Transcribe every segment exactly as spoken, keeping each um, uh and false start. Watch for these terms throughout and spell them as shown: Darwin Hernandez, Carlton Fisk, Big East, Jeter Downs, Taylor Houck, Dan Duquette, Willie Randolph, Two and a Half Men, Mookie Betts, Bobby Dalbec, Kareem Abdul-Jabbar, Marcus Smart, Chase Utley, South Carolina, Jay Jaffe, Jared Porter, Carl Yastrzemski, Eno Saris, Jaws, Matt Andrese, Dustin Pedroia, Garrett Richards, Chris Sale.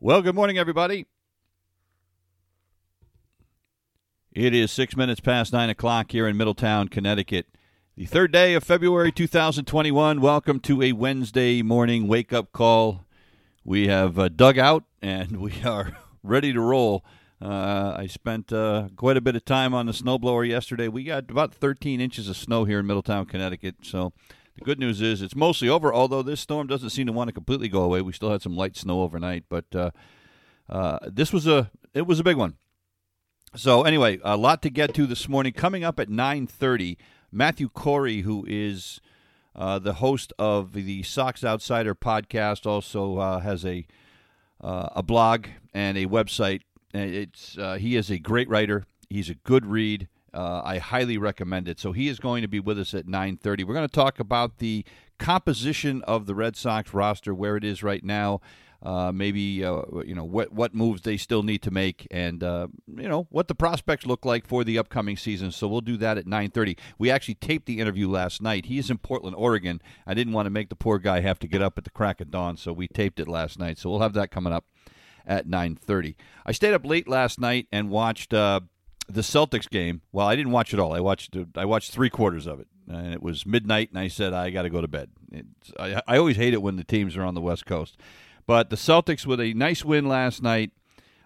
Well, good morning, everybody. It is six minutes past nine o'clock here in Middletown, Connecticut. The third day of February two thousand twenty-one. Welcome to a Wednesday morning wake-up call. We have uh, dug out, and we are ready to roll. Uh, I spent uh, quite a bit of time on the snowblower yesterday. We got about thirteen inches of snow here in Middletown, Connecticut, so the good news is it's mostly over, although this storm doesn't seem to want to completely go away. We still had some light snow overnight, but uh, uh, this was a it was a big one. So anyway, a lot to get to this morning. Coming up at nine thirty, Matthew Corey, who is uh, the host of the Sox Outsider podcast, also uh, has a uh, a blog and a website. It's uh, he is a great writer. He's a good read. Uh, I highly recommend it. So he is going to be with us at nine thirty. We're going to talk about the composition of the Red Sox roster, where it is right now, uh, maybe uh, you know what what moves they still need to make, and uh, you know what the prospects look like for the upcoming season. So we'll do that at nine thirty. We actually taped the interview last night. He is in Portland, Oregon. I didn't want to make the poor guy have to get up at the crack of dawn, so we taped it last night. So we'll have that coming up at nine thirty. I stayed up late last night and watched Uh, the Celtics game. Well, I didn't watch it all. I watched I watched three quarters of it, and it was midnight, and I said, I got to go to bed. It's, I, I always hate it when the teams are on the West Coast. But the Celtics, with a nice win last night,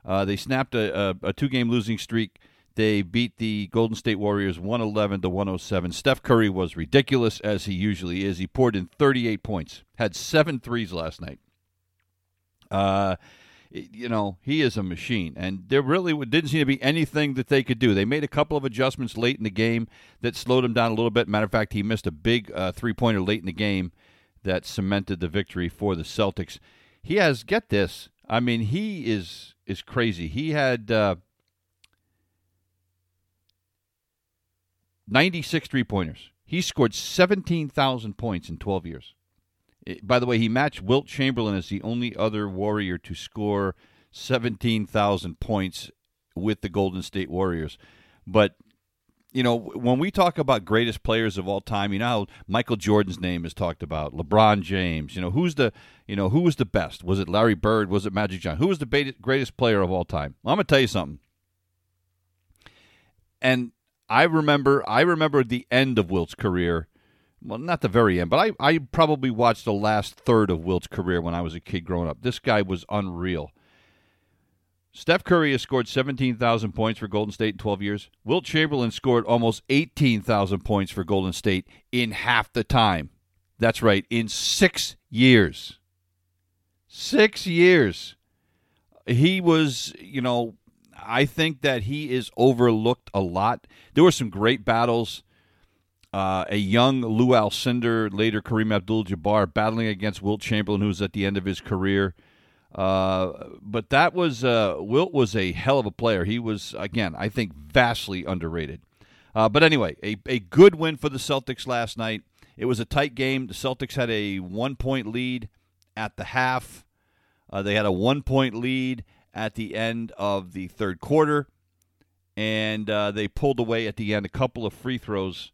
uh, they snapped a, a, a two-game losing streak. They beat the Golden State Warriors one eleven to one oh seven. Steph Curry was ridiculous, as he usually is. He poured in thirty-eight points, had seven threes last night. Uh You know, he is a machine, and there really didn't seem to be anything that they could do. They made a couple of adjustments late in the game that slowed him down a little bit. Matter of fact, he missed a big uh, three-pointer late in the game that cemented the victory for the Celtics. He has, get this, I mean, he is is crazy. He had uh, ninety-six three-pointers. He scored seventeen thousand points in twelve years. By the way, he matched Wilt Chamberlain as the only other Warrior to score seventeen thousand points with the Golden State Warriors. But, you know, when we talk about greatest players of all time, you know how Michael Jordan's name is talked about, LeBron James. You know, who's the, you know, who was the best? Was it Larry Bird? Was it Magic Johnson? Who was the greatest player of all time? Well, I'm going to tell you something. And I remember, I remember the end of Wilt's career. Well, not the very end, but I, I probably watched the last third of Wilt's career when I was a kid growing up. This guy was unreal. Steph Curry has scored seventeen thousand points for Golden State in twelve years. Wilt Chamberlain scored almost eighteen thousand points for Golden State in half the time. That's right, in six years. Six years. He was, you know, I think that he is overlooked a lot. There were some great battles. Uh, a young Lou Alcindor, later Kareem Abdul-Jabbar, battling against Wilt Chamberlain, who was at the end of his career. Uh, but that was uh, Wilt was a hell of a player. He was, again, I think, vastly underrated. Uh, but anyway, a, a good win for the Celtics last night. It was a tight game. The Celtics had a one-point lead at the half. Uh, they had a one-point lead at the end of the third quarter. And uh, they pulled away at the end a couple of free throws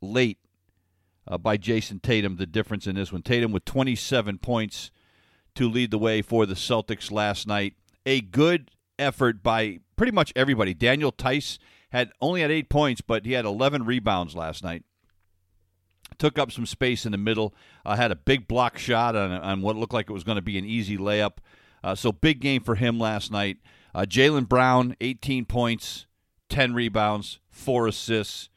late uh, by Jason Tatum, the difference in this one. Tatum with twenty-seven points to lead the way for the Celtics last night. A good effort by pretty much everybody. Daniel Tice had only had eight points, but he had eleven rebounds last night. Took up some space in the middle. Uh, had a big block shot on, on what looked like it was going to be an easy layup. Uh, so big game for him last night. Uh, Jaylen Brown, eighteen points, ten rebounds, four assists.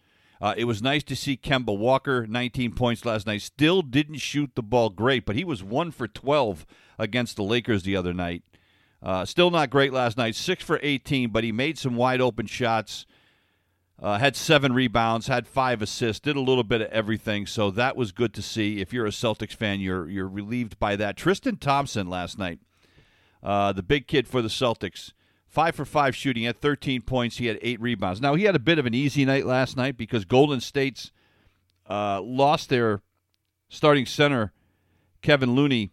Uh, it was nice to see Kemba Walker, nineteen points last night. Still didn't shoot the ball great, but he was one for twelve against the Lakers the other night. Uh, still not great last night, six for eighteen, but he made some wide-open shots, uh, had seven rebounds, had five assists, did a little bit of everything, so that was good to see. If you're a Celtics fan, you're you're relieved by that. Tristan Thompson last night, uh, the big kid for the Celtics, five for five shooting, had thirteen points, he had eight rebounds. Now, he had a bit of an easy night last night because Golden State's uh, lost their starting center, Kevin Looney,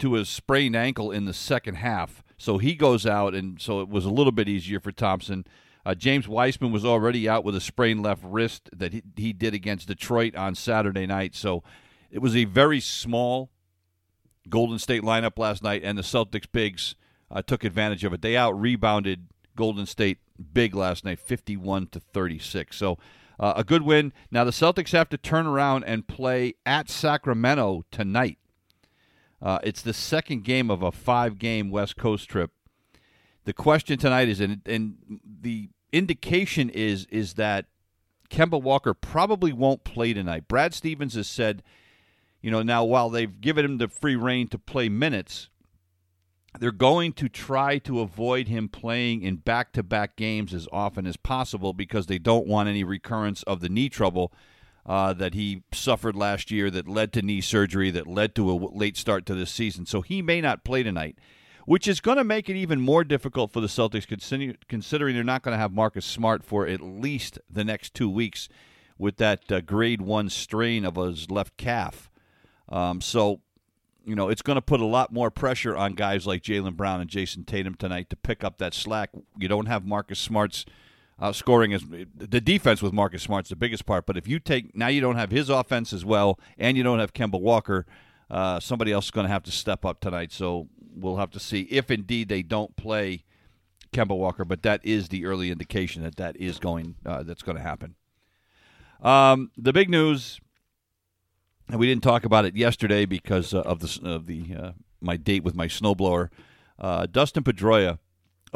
to a sprained ankle in the second half. So he goes out, and so it was a little bit easier for Thompson. Uh, James Wiseman was already out with a sprained left wrist that he, he did against Detroit on Saturday night. So it was a very small Golden State lineup last night, and the Celtics bigs uh, took advantage of it. They out-rebounded Golden State big last night, fifty-one to thirty-six. So uh, a good win. Now the Celtics have to turn around and play at Sacramento tonight. Uh, it's the second game of a five-game West Coast trip. The question tonight is, and, and the indication is, is that Kemba Walker probably won't play tonight. Brad Stevens has said, you know, now while they've given him the free rein to play minutes, they're going to try to avoid him playing in back-to-back games as often as possible because they don't want any recurrence of the knee trouble Uh, that he suffered last year that led to knee surgery, that led to a late start to this season. So he may not play tonight, which is going to make it even more difficult for the Celtics consider- considering they're not going to have Marcus Smart for at least the next two weeks with that uh, grade one strain of his left calf. Um, so, you know, it's going to put a lot more pressure on guys like Jaylen Brown and Jason Tatum tonight to pick up that slack. You don't have Marcus Smart's Uh, scoring is the defense with Marcus Smart's the biggest part, but if you take now you don't have his offense as well, and you don't have Kemba Walker, uh, somebody else is going to have to step up tonight. So we'll have to see if indeed they don't play Kemba Walker, but that is the early indication that that is going uh, that's going to happen. Um, the big news, and we didn't talk about it yesterday because uh, of the of the uh, my date with my snowblower, uh, Dustin Pedroia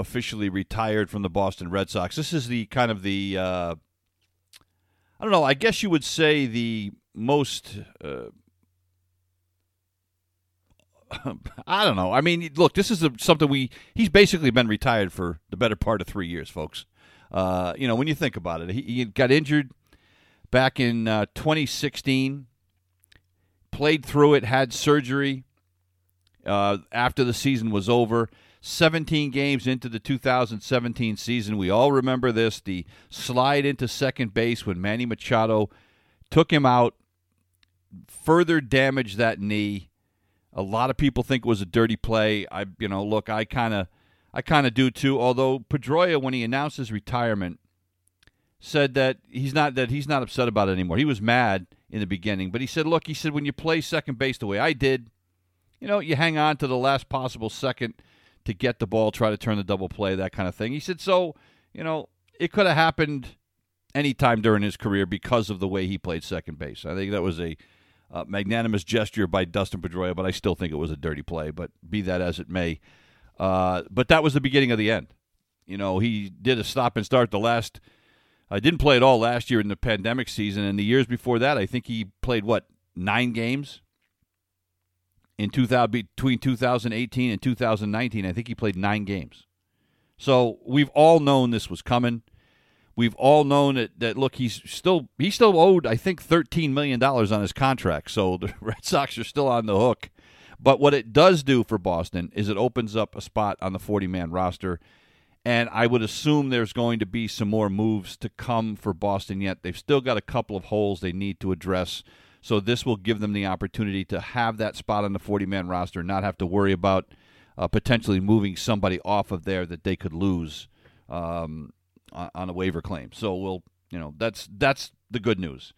officially retired from the Boston Red Sox. This is the kind of the, uh, I don't know, I guess you would say the most, uh, I don't know. I mean, look, this is a, something we, he's basically been retired for the better part of three years, folks. Uh, you know, when you think about it, he, he got injured back in uh, twenty sixteen, played through it, had surgery uh, after the season was over. seventeen games into the two thousand seventeen season. We all remember this, the slide into second base when Manny Machado took him out, further damaged that knee. A lot of people think it was a dirty play. I, you know, look, I kind of I kind of do too, although Pedroia, when he announced his retirement, said that he's not that he's not upset about it anymore. He was mad in the beginning, but he said, look, he said, when you play second base the way I did, you know, you hang on to the last possible second to get the ball, try to turn the double play, that kind of thing. He said, so, you know, it could have happened any time during his career because of the way he played second base. I think that was a uh, magnanimous gesture by Dustin Pedroia, but I still think it was a dirty play, but be that as it may. Uh, but that was the beginning of the end. You know, he did a stop and start the last uh, – didn't play at all last year in the pandemic season, and the years before that, I think he played, what, nine games? In two thousand, between two thousand eighteen and two thousand nineteen, I think he played nine games. So we've all known this was coming. We've all known that, that look, he's still he's still owed, I think, thirteen million dollars on his contract. So the Red Sox are still on the hook. But what it does do for Boston is it opens up a spot on the forty-man roster. And I would assume there's going to be some more moves to come for Boston yet. They've still got a couple of holes they need to address. So this will give them the opportunity to have that spot on the forty-man roster and not have to worry about uh, potentially moving somebody off of there that they could lose um, on a waiver claim. So we'll, you know, that's that's the good news.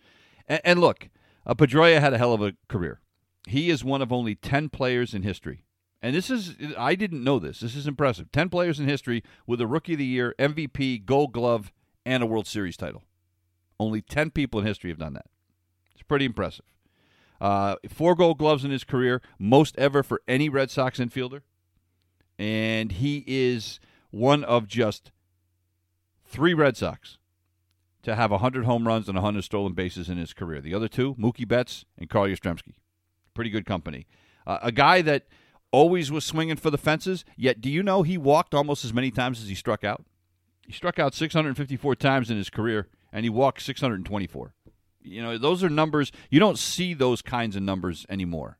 And, and look, uh, Pedroia had a hell of a career. He is one of only ten players in history, and this is I didn't know this. This is impressive. ten players in history with a Rookie of the Year, M V P, Gold Glove, and a World Series title. Only ten people in history have done that. Pretty impressive. Uh, four Gold Gloves in his career, most ever for any Red Sox infielder. And he is one of just three Red Sox to have one hundred home runs and one hundred stolen bases in his career. The other two, Mookie Betts and Carl Yastrzemski. Pretty good company. Uh, a guy that always was swinging for the fences, yet do you know he walked almost as many times as he struck out? He struck out six hundred fifty-four times in his career, and he walked six hundred twenty-four. You know, those are numbers. You don't see those kinds of numbers anymore.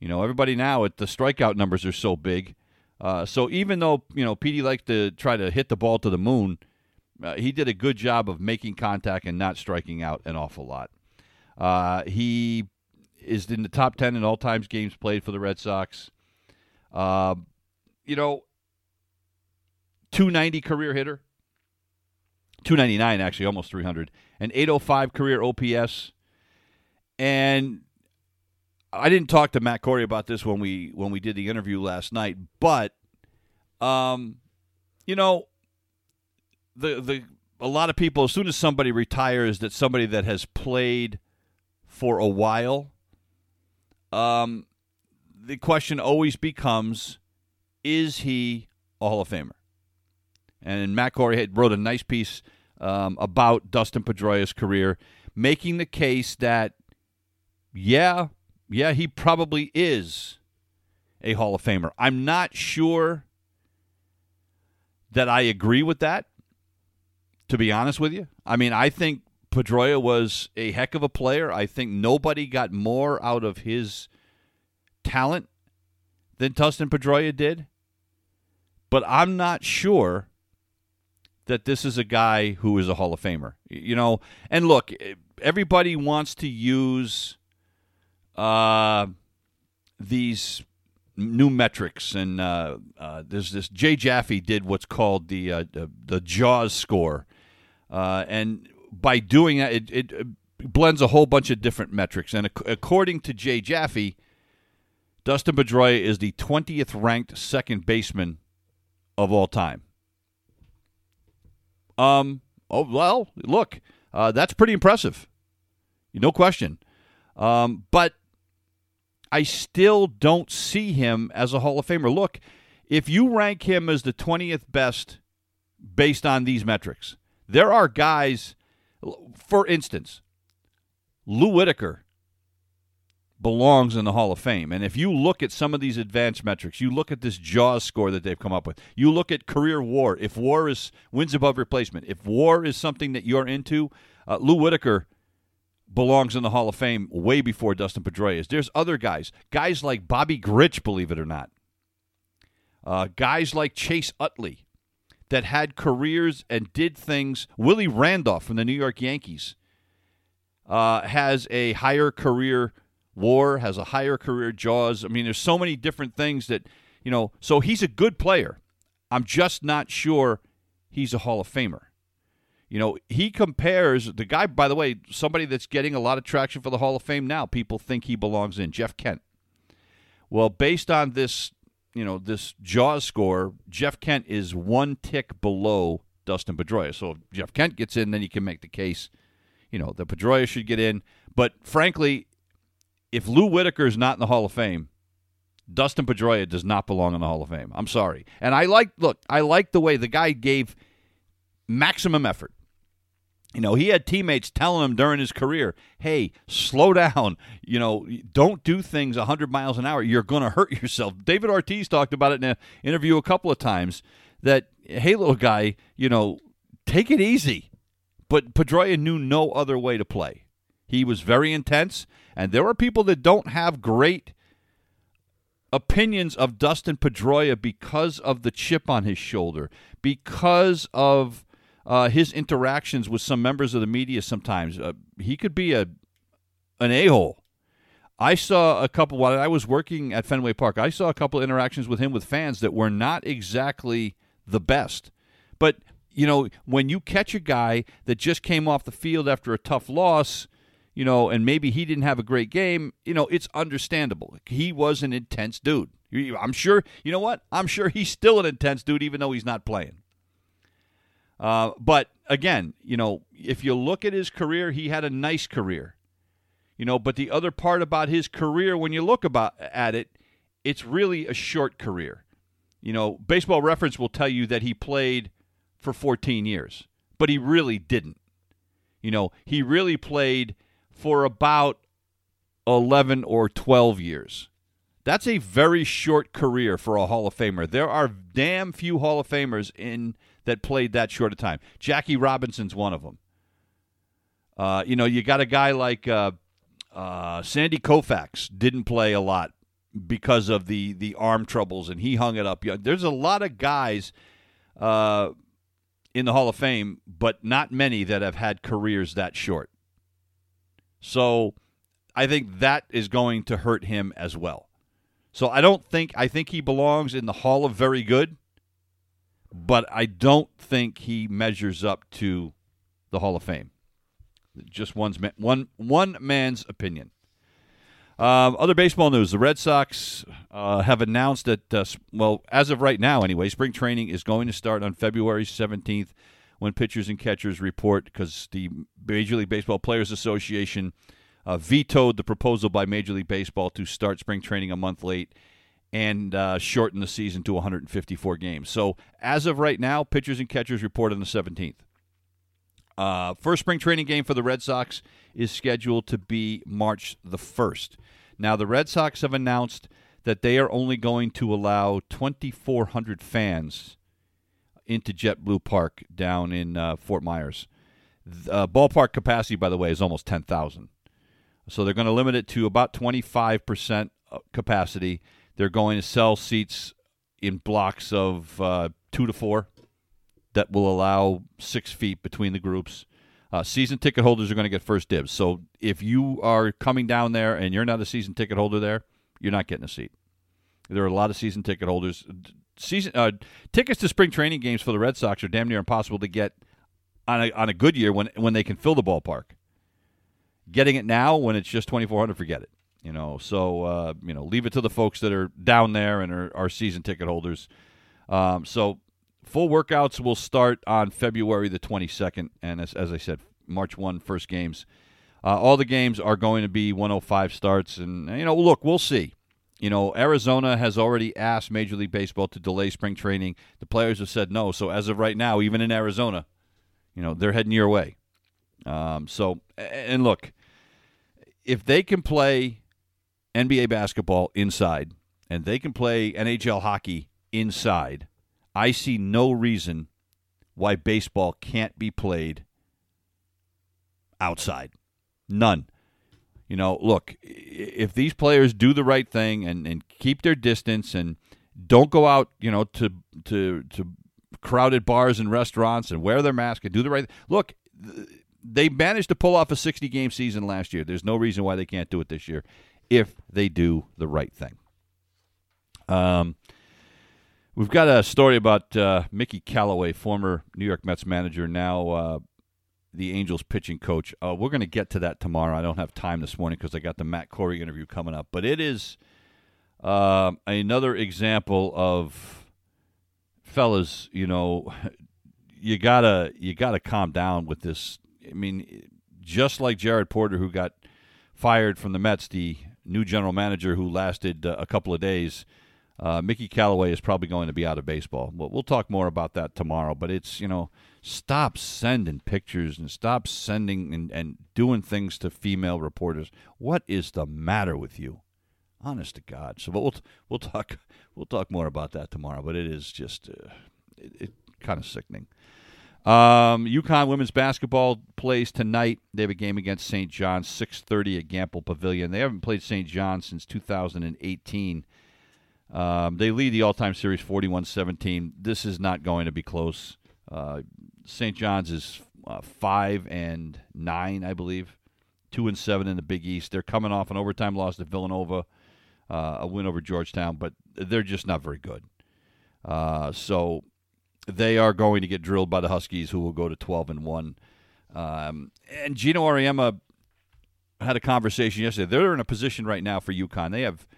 You know, everybody now, at the strikeout numbers are so big. Uh, so even though, you know, Petey liked to try to hit the ball to the moon, uh, he did a good job of making contact and not striking out an awful lot. Uh, he is in the top ten in all-time games played for the Red Sox. Uh, you know, two ninety career hitter. two ninety-nine, actually, almost three hundred. An eight oh five career O P S. And I didn't talk to Matt Corey about this when we when we did the interview last night, but um, you know, the the a lot of people, as soon as somebody retires, that somebody that has played for a while, um, the question always becomes, is he a Hall of Famer? And Matt Corey had wrote a nice piece um, about Dustin Pedroia's career, making the case that yeah. Yeah, he probably is a Hall of Famer. I'm not sure that I agree with that, to be honest with you. I mean, I think Pedroia was a heck of a player. I think nobody got more out of his talent than Dustin Pedroia did. But I'm not sure that this is a guy who is a Hall of Famer. You know, and look, everybody wants to use Uh, these new metrics, and uh, uh, there's this. Jay Jaffe did what's called the uh, the, the Jaws score, uh, and by doing that, it, it blends a whole bunch of different metrics. And ac- according to Jay Jaffe, Dustin Pedroia is the twentieth ranked second baseman of all time. Um. Oh well, look, uh, that's pretty impressive, no question. Um, but I still don't see him as a Hall of Famer. Look, if you rank him as the twentieth best based on these metrics, there are guys, for instance, Lou Whitaker belongs in the Hall of Fame. And if you look at some of these advanced metrics, you look at this Jaws score that they've come up with, you look at career WAR, if WAR is wins above replacement, if WAR is something that you're into, uh, Lou Whitaker belongs in the Hall of Fame way before Dustin Pedroia is. There's other guys, guys like Bobby Gritch, believe it or not, uh, guys like Chase Utley that had careers and did things. Willie Randolph from the New York Yankees uh, has a higher career WAR, has a higher career Jaws. I mean, there's so many different things that, you know, so he's a good player. I'm just not sure he's a Hall of Famer. You know, he compares, the guy, by the way, somebody that's getting a lot of traction for the Hall of Fame now, people think he belongs in, Jeff Kent. Well, based on this, you know, this Jaws score, Jeff Kent is one tick below Dustin Pedroia. So if Jeff Kent gets in, then you can make the case, you know, that Pedroia should get in. But frankly, if Lou Whitaker is not in the Hall of Fame, Dustin Pedroia does not belong in the Hall of Fame. I'm sorry. And I like, look, I like the way the guy gave maximum effort. You know, he had teammates telling him during his career, hey, slow down. You know, don't do things one hundred miles an hour. You're going to hurt yourself. David Ortiz talked about it in an interview a couple of times that, hey, little guy, you know, take it easy. But Pedroia knew no other way to play. He was very intense. And there are people that don't have great opinions of Dustin Pedroia because of the chip on his shoulder, because of Uh, his interactions with some members of the media sometimes. Uh, he could be a an a-hole. I saw a couple, while I was working at Fenway Park, I saw a couple interactions with him with fans that were not exactly the best. But, you know, when you catch a guy that just came off the field after a tough loss, you know, and maybe he didn't have a great game, you know, it's understandable. He was an intense dude. I'm sure, you know what? I'm sure he's still an intense dude even though he's not playing. Uh, but, again, you know, if you look at his career, he had a nice career. You know, but the other part about his career, when you look about at it, it's really a short career. You know, Baseball Reference will tell you that he played for fourteen years, but he really didn't. You know, he really played for about eleven or twelve years. That's a very short career for a Hall of Famer. There are damn few Hall of Famers in that played that short a time. Jackie Robinson's one of them. Uh, you know, you got a guy like uh, uh, Sandy Koufax didn't play a lot because of the, the arm troubles, and he hung it up. There's a lot of guys uh, in the Hall of Fame, but not many that have had careers that short. So I think that is going to hurt him as well. So I don't think – I think he belongs in the Hall of Very Good, but I don't think he measures up to the Hall of Fame. Just one's one one man's opinion. Um, other baseball news. The Red Sox uh, have announced that, uh, well, as of right now anyway, spring training is going to start on February seventeenth when pitchers and catchers report because the Major League Baseball Players Association – Uh, vetoed the proposal by Major League Baseball to start spring training a month late and uh, shorten the season to one hundred fifty-four games. So as of right now, pitchers and catchers report on the seventeenth. Uh, first spring training game for the Red Sox is scheduled to be March the first. Now, the Red Sox have announced that they are only going to allow twenty-four hundred fans into JetBlue Park down in uh, Fort Myers. Uh, ballpark capacity, by the way, is almost ten thousand. So they're going to limit it to about twenty-five percent capacity. They're going to sell seats in blocks of uh, two to four that will allow six feet between the groups. Uh, season ticket holders are going to get first dibs. So if you are coming down there and you're not a season ticket holder there, you're not getting a seat. There are a lot of season ticket holders. Season uh, tickets to spring training games for the Red Sox are damn near impossible to get on a, on a good year when when they can fill the ballpark. Getting it now when it's just twenty-four hundred, forget it. You know, so, uh, you know, leave it to the folks that are down there and are, are season ticket holders. Um, so full workouts will start on February the twenty-second. And as, as I said, March first, first games. Uh, all the games are going to be one oh five starts. And, you know, look, we'll see. You know, Arizona has already asked Major League Baseball to delay spring training. The players have said no. So as of right now, even in Arizona, you know, they're heading your way. Um, so, and look. If they can play N B A basketball inside and they can play N H L hockey inside, I see no reason why baseball can't be played outside. None. You know, look, if these players do the right thing and, and keep their distance and don't go out, you know, to to to crowded bars and restaurants and wear their mask and do the right thing. Look, th- They managed to pull off a sixty-game season last year. There's no reason why they can't do it this year if they do the right thing. Um, we've got a story about uh, Mickey Callaway, former New York Mets manager, now uh, the Angels pitching coach. Uh, we're going to get to that tomorrow. I don't have time this morning because I got the Matt Corey interview coming up. But it is uh, another example of, fellas, you know, you gotta you gotta calm down with this. I mean, just like Jared Porter, who got fired from the Mets, the new general manager who lasted uh, a couple of days, uh, Mickey Callaway is probably going to be out of baseball. We'll, we'll talk more about that tomorrow. But it's, you know, stop sending pictures and stop sending and, and doing things to female reporters. What is the matter with you? Honest to God. So we'll we'll talk we'll talk more about that tomorrow. But it is just uh, it, it kind of sickening. Um, UConn women's basketball plays tonight. They have a game against Saint John's, six thirty at Gamble Pavilion. They haven't played Saint John's since two thousand eighteen. Um, they lead the all-time series forty-one seventeen. This is not going to be close. Uh, Saint John's is uh, five and nine, I believe, two and seven in the Big East. They're coming off an overtime loss to Villanova, uh, a win over Georgetown, but they're just not very good. Uh, so. They are going to get drilled by the Huskies, who will go to twelve and one. Um, and Gino Auriemma had a conversation yesterday. They're in a position right now for UConn. They have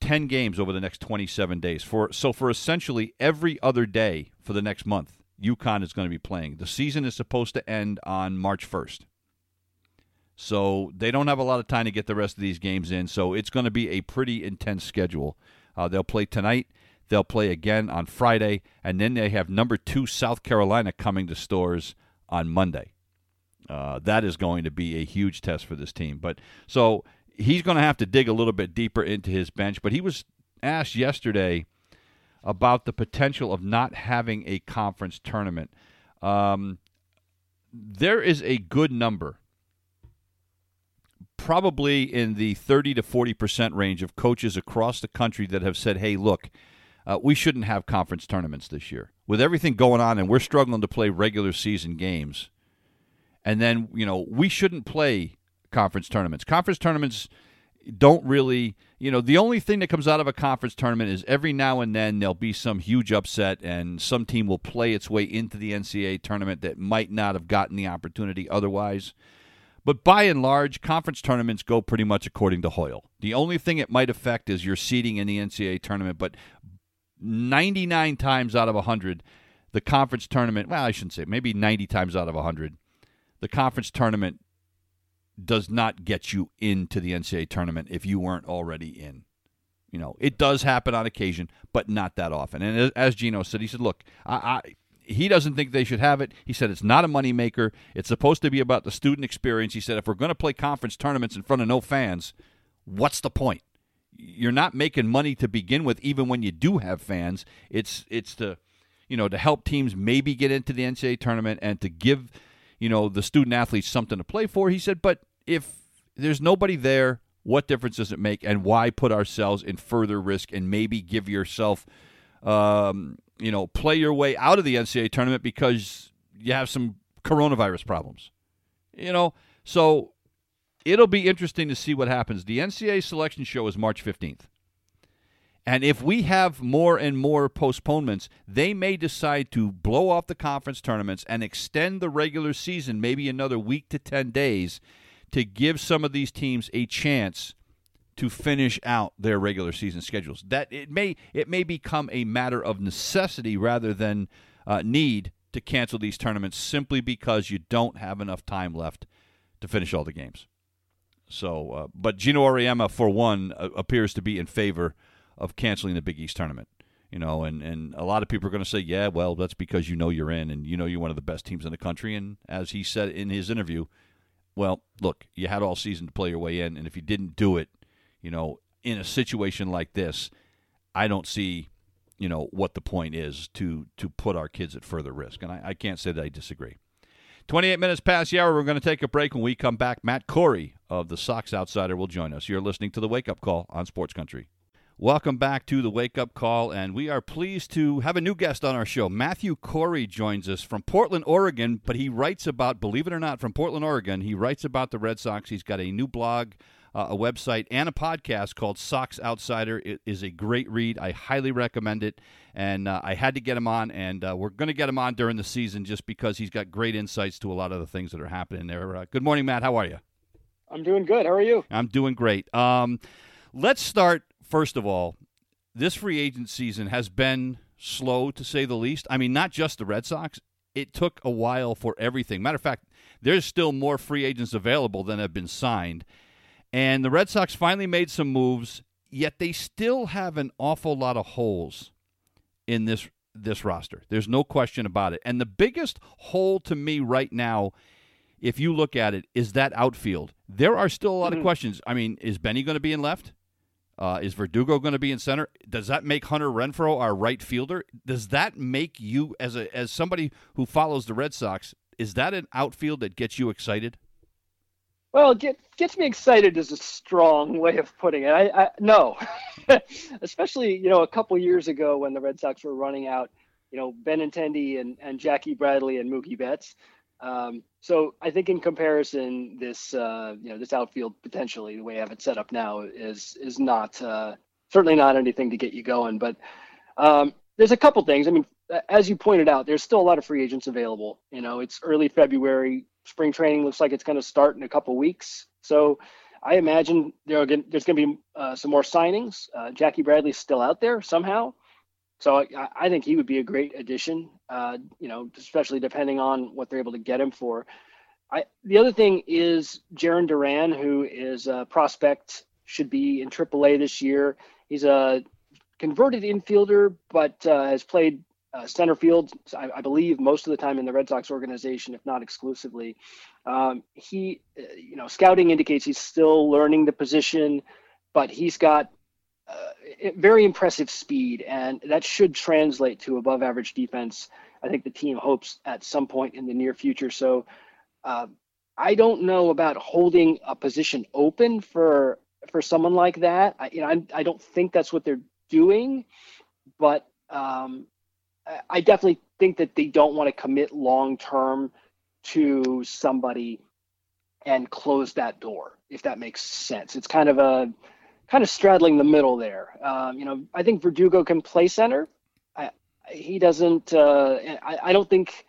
ten games over the next twenty-seven days. For so for essentially every other day for the next month, UConn is going to be playing. The season is supposed to end on March first. So they don't have a lot of time to get the rest of these games in. So it's going to be a pretty intense schedule. Uh, they'll play tonight. They'll play again on Friday, and then they have number two South Carolina coming to Stores on Monday. Uh, that is going to be a huge test for this team. But so he's going to have to dig a little bit deeper into his bench. But he was asked yesterday about the potential of not having a conference tournament. Um, there is a good number, probably in the thirty to forty percent range of coaches across the country that have said, hey, look, uh, we shouldn't have conference tournaments this year. With everything going on and we're struggling to play regular season games, and then, you know, we shouldn't play conference tournaments. Conference tournaments don't really, you know, the only thing that comes out of a conference tournament is every now and then there'll be some huge upset and some team will play its way into the N C double A tournament that might not have gotten the opportunity otherwise. But by and large, conference tournaments go pretty much according to Hoyle. The only thing it might affect is your seeding in the N C double A tournament, but ninety-nine times out of one hundred, the conference tournament, well, I shouldn't say, maybe ninety times out of one hundred, the conference tournament does not get you into the N C double A tournament if you weren't already in. You know, it does happen on occasion, but not that often. And as Gino said, he said, look, I... I he doesn't think they should have it. He said it's not a moneymaker. It's supposed to be about the student experience. He said if we're going to play conference tournaments in front of no fans, what's the point? You're not making money to begin with, even when you do have fans. It's it's to, you know, to help teams maybe get into the N C double A tournament and to give, you know, the student athletes something to play for. He said, but if there's nobody there, what difference does it make, and why put ourselves in further risk and maybe give yourself um, – you know, play your way out of the N C double A tournament because you have some coronavirus problems, you know? So it'll be interesting to see what happens. The N C double A selection show is March fifteenth. And if we have more and more postponements, they may decide to blow off the conference tournaments and extend the regular season maybe another week to ten days to give some of these teams a chance to finish out their regular season schedules. That it may it may become a matter of necessity rather than uh, need to cancel these tournaments simply because you don't have enough time left to finish all the games. So, uh, but Gino Auriemma, for one, uh, appears to be in favor of canceling the Big East tournament. You know, and, and a lot of people are going to say, yeah, well, that's because you know you're in and you know you're one of the best teams in the country. And as he said in his interview, well, look, you had all season to play your way in, and if you didn't do it, you know, in a situation like this, I don't see, you know, what the point is to to put our kids at further risk. And I, I can't say that I disagree. twenty-eight minutes past the hour. We're going to take a break. When we come back, Matt Corey of the Sox Outsider will join us. You're listening to The Wake Up Call on Sports Country. Welcome back to The Wake Up Call, and we are pleased to have a new guest on our show. Matthew Corey joins us from Portland, Oregon, but he writes about, believe it or not, from Portland, Oregon, he writes about the Red Sox. He's got a new blog, Uh, a website, and a podcast called Sox Outsider. It is a great read. I highly recommend it, and uh, I had to get him on, and uh, we're going to get him on during the season just because he's got great insights to a lot of the things that are happening there. Uh, good morning, Matt. How are you? I'm doing good. How are you? I'm doing great. Um, let's start, first of all, this free agent season has been slow, to say the least. I mean, not just the Red Sox. It took a while for everything. Matter of fact, there's still more free agents available than have been signed. And the Red Sox finally made some moves, yet they still have an awful lot of holes in this this roster. There's no question about it. And the biggest hole to me right now, if you look at it, is that outfield. There are still a lot mm-hmm. of questions. I mean, is Benny going to be in left? Uh, is Verdugo going to be in center? Does that make Hunter Renfroe our right fielder? Does that make you, as a as somebody who follows the Red Sox, is that an outfield that gets you excited? Well, get, gets me excited is a strong way of putting it. I, I no, especially, you know, a couple years ago when the Red Sox were running out, you know, Benintendi and, and Jackie Bradley and Mookie Betts. Um, so I think in comparison, this, uh, you know, this outfield potentially the way I have it set up now is, is not, uh, certainly not anything to get you going, but um, there's a couple things. I mean, as you pointed out, there's still a lot of free agents available. You know, it's early February. Spring training looks like it's going to start in a couple weeks. So I imagine there are, there's going to be uh, some more signings. Uh, Jackie Bradley's still out there somehow. So I, I think he would be a great addition, uh, you know, especially depending on what they're able to get him for. I, the other thing is Jarren Duran, who is a prospect, should be in triple A this year. He's a converted infielder, but uh, has played Uh, center field, I, I believe, most of the time in the Red Sox organization, if not exclusively. Um, he, you know, scouting indicates he's still learning the position, but he's got uh, very impressive speed, and that should translate to above average defense. I think the team hopes at some point in the near future. So uh, I don't know about holding a position open for, for someone like that. I, you know, I, I don't think that's what they're doing, but um, I definitely think that they don't want to commit long-term to somebody and close that door, if that makes sense. It's kind of a kind of straddling the middle there. Um, you know, I think Verdugo can play center. I, he doesn't, uh, I, I don't think,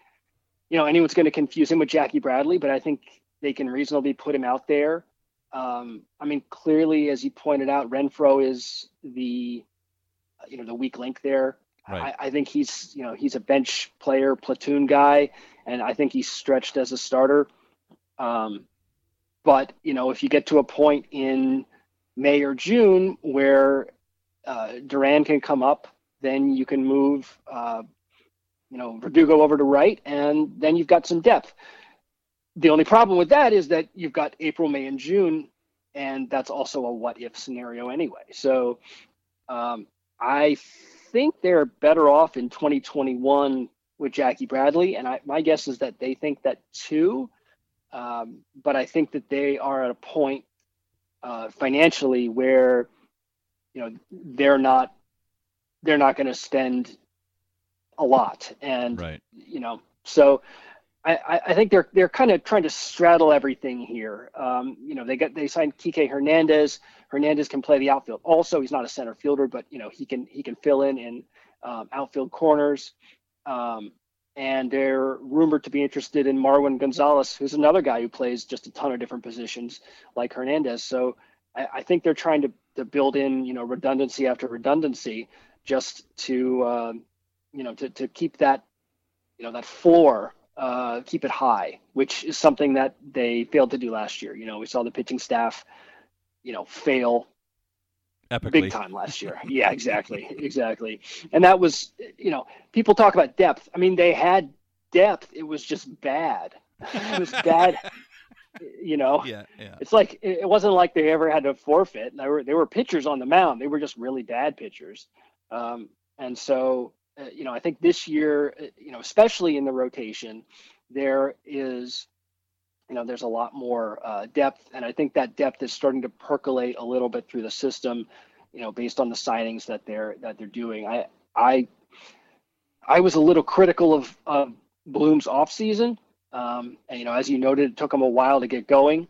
you know, anyone's going to confuse him with Jackie Bradley, but I think they can reasonably put him out there. Um, I mean, clearly, as you pointed out, Renfroe is the, you know, the weak link there. Right. I, I think he's, you know, he's a bench player, platoon guy, and I think he's stretched as a starter. Um, but, you know, if you get to a point in May or June where uh, Duran can come up, then you can move, uh, you know, Verdugo over to right, and then you've got some depth. The only problem with that is that you've got April, May, and June, and that's also a what-if scenario anyway. So um, I think they're better off in twenty twenty-one with Jackie Bradley, and I, my guess is that they think that too, um, but I think that they are at a point uh, financially where, you know, they're not they're not going to spend a lot, and right. you know, so I, I think they're they're kind of trying to straddle everything here. Um, you know, they got they signed Kike Hernandez. Hernandez can play the outfield. Also, he's not a center fielder, but you know, he can he can fill in in um, outfield corners. Um, and they're rumored to be interested in Marwin Gonzalez, who's another guy who plays just a ton of different positions like Hernandez. So I, I think they're trying to, to build in, you know, redundancy after redundancy just to, uh, you know, to, to keep that, you know, that floor, uh, keep it high, which is something that they failed to do last year. You know, we saw the pitching staff, you know, fail epically. Big time last year. Yeah, exactly. Exactly. And that was, you know, people talk about depth. I mean, they had depth. It was just bad. It was bad. You know, yeah, yeah. It's like, it wasn't like they ever had to forfeit. They were, they were pitchers on the mound. They were just really bad pitchers. Um, and so, uh, you know, I think this year, you know, especially in the rotation, there is, you know, there's a lot more uh, depth, and I think that depth is starting to percolate a little bit through the system, you know, based on the signings that they're that they're doing. I I I was a little critical of, of Bloom's offseason. Um, and, you know, as you noted, it took him a while to get going,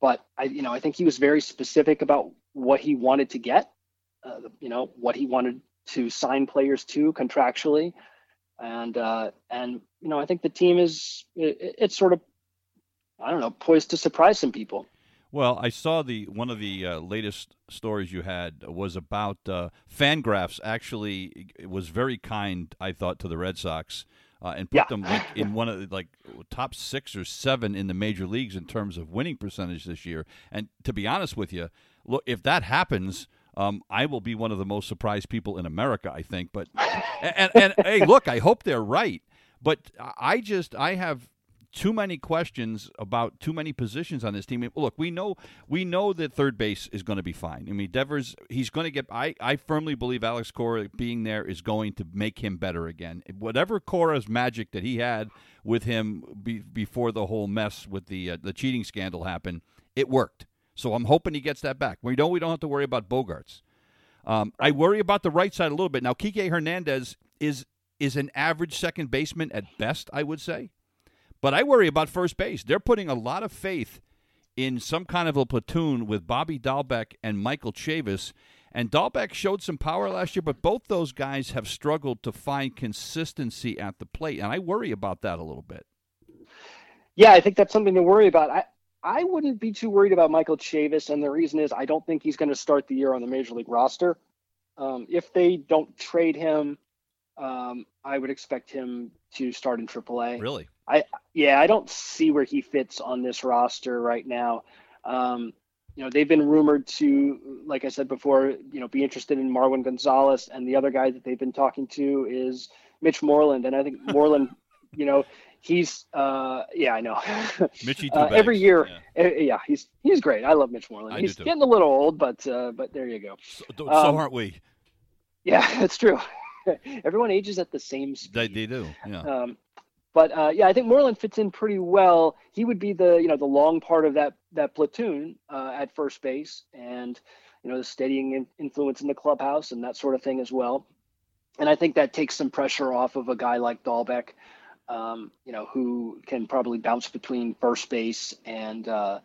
but I, you know, I think he was very specific about what he wanted to get, uh, you know, what he wanted to sign players to contractually, and uh, and you know, I think the team is it, it's sort of, I don't know, poised to surprise some people. Well, I saw the one of the uh, latest stories you had was about uh, Fangraphs. Actually, it was very kind, I thought, to the Red Sox, uh, and put yeah. them like in one of the like top six or seven in the major leagues in terms of winning percentage this year. And to be honest with you, look, if that happens, um, I will be one of the most surprised people in America, I think. But and, and, and hey, look, I hope they're right. But I just I have. Too many questions about too many positions on this team. Look, we know we know that third base is going to be fine. I mean, Devers, he's going to get – I I firmly believe Alex Cora being there is going to make him better again. Whatever Cora's magic that he had with him be, before the whole mess with the uh, the cheating scandal happened, it worked. So I'm hoping he gets that back. We don't, we don't have to worry about Bogaerts. Um, I worry about the right side a little bit. Now, Kike Hernandez is is an average second baseman at best, I would say. But I worry about first base. They're putting a lot of faith in some kind of a platoon with Bobby Dalbec and Michael Chavis. And Dalbec showed some power last year, but both those guys have struggled to find consistency at the plate. And I worry about that a little bit. Yeah, I think that's something to worry about. I, I wouldn't be too worried about Michael Chavis. And the reason is I don't think he's going to start the year on the Major League roster. Um, if they don't trade him, um, I would expect him to start in triple A. Really? I yeah, I don't see where he fits on this roster right now. Um, you know, they've been rumored to, like I said before, you know, be interested in Marwin Gonzalez, and the other guy that they've been talking to is Mitch Moreland. And I think Moreland, you know, He's, uh, yeah, I know. Mitchie uh, every year, yeah. Uh, yeah, he's he's great. I love Mitch Moreland. I he's getting a little old, but uh, but there you go. So, so um, aren't we? Yeah, that's true. Everyone ages at the same speed. They, they do. Yeah. Um, but uh, yeah, I think Moreland fits in pretty well. He would be the you know the long part of that that platoon uh, at first base, and you know the steadying influence in the clubhouse and that sort of thing as well. And I think that takes some pressure off of a guy like Dahlbeck. Um, you know, who can probably bounce between first base and, uh,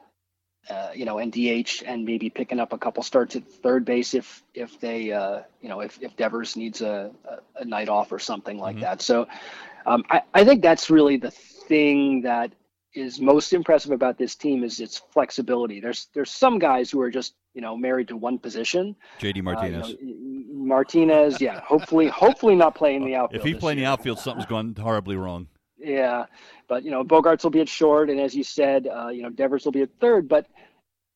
uh, you know, and D H, and maybe picking up a couple starts at third base if if they, uh, you know, if, if Devers needs a, a night off or something like mm-hmm. that. So um, I, I think that's really the thing that is most impressive about this team is its flexibility. There's there's some guys who are just, you know, married to one position. J D Martinez. Uh, you know, Martinez, yeah. Hopefully, hopefully not playing the outfield. If he's playing year. the outfield, something's gone horribly wrong. Yeah, but you know, Bogaerts will be at short, and as you said, uh, you know, Devers will be at third. But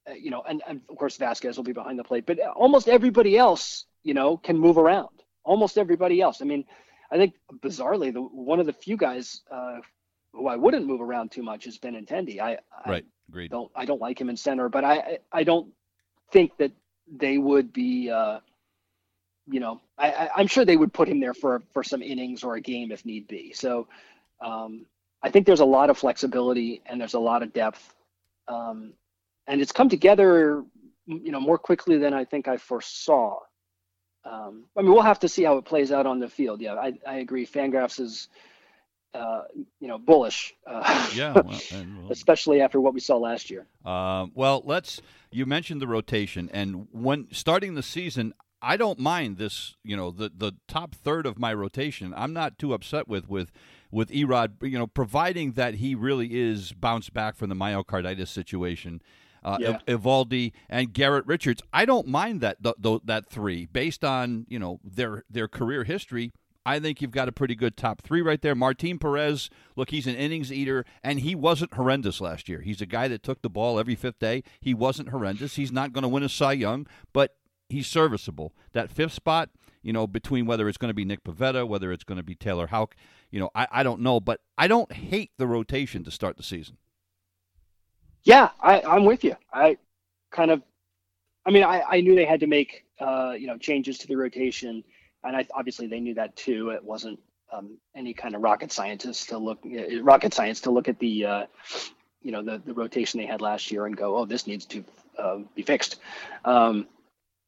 uh, you know, and, and of course Vasquez will be behind the plate. But almost everybody else, you know, can move around. Almost everybody else. I mean, I think bizarrely, the one of the few guys uh, who I wouldn't move around too much is Benintendi. I, I right, agreed. Don't I don't like him in center, but I I don't think that they would be. Uh, you know, I, I, I'm sure they would put him there for for some innings or a game if need be. So. Um, I think there's a lot of flexibility and there's a lot of depth, um, and it's come together, you know, more quickly than I think I foresaw. Um, I mean, we'll have to see how it plays out on the field. Yeah, I, I agree. Fangraphs is, uh, you know, bullish, uh, yeah, well, and, well, especially after what we saw last year. Uh, well, let's. You mentioned the rotation, and when starting the season. I don't mind this, you know, the, the top third of my rotation. I'm not too upset with with with Erod, you know, providing that he really is bounced back from the myocarditis situation. Uh, yeah. Evaldi and Garrett Richards. I don't mind that th- th- that three based on, you know, their their career history. I think you've got a pretty good top three right there. Martin Perez, look, he's an innings eater, and he wasn't horrendous last year. He's a guy that took the ball every fifth day. He wasn't horrendous. He's not going to win a Cy Young, but he's serviceable. That fifth spot, you know, between whether it's going to be Nick Pivetta, whether it's going to be Taylor Houck, you know, I, I don't know. But I don't hate the rotation to start the season. Yeah, I, I'm with you. I kind of, I mean, I, I knew they had to make, uh, you know, changes to the rotation. And I obviously they knew that too. It wasn't um, any kind of rocket scientist to look, rocket science to look at the, uh, you know, the, the rotation they had last year and go, oh, this needs to uh, be fixed. Um